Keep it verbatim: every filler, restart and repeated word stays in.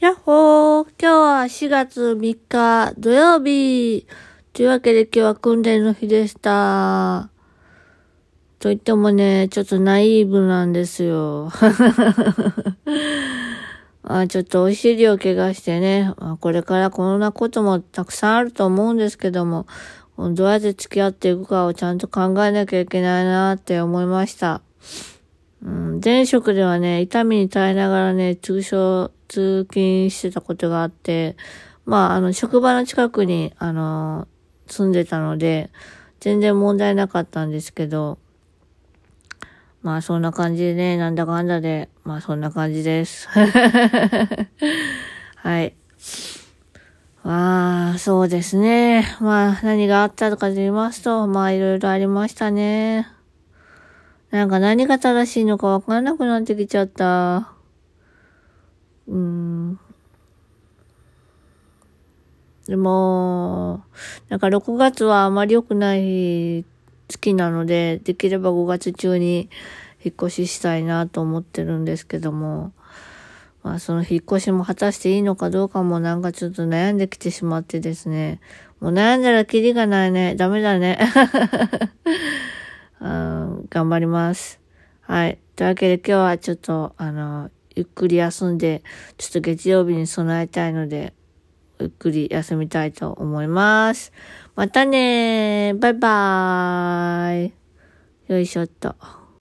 やっほー、今日はしがつみっか土曜日というわけで、今日は訓練の日でした。といってもね、ちょっとナイーブなんですよあ、ちょっとお尻を怪我してね、これからこんなこともたくさんあると思うんですけども、どうやって付き合っていくかをちゃんと考えなきゃいけないなって思いました。うん、前職ではね、痛みに耐えながらね、通所通勤してたことがあって、まあ、あの、職場の近くに、あの、住んでたので、全然問題なかったんですけど、まあ、そんな感じでね、なんだかんだで、まあ、そんな感じです。はい。ああ、そうですね。まあ、何があったとかで言いますと、まあ、いろいろありましたね。なんか何が正しいのかわからなくなってきちゃった。うーん。でも、なんかろくがつはあまり良くない月なので、できればごがつ中に引っ越ししたいなと思ってるんですけども、まあその引っ越しも果たしていいのかどうかもなんかちょっと悩んできてしまってですね。もう悩んだらキリがないね。ダメだね。うん、頑張ります。はい。というわけで今日はちょっと、あの、ゆっくり休んで、ちょっと月曜日に備えたいので、ゆっくり休みたいと思います。またねー。バイバーイ。よいしょっと。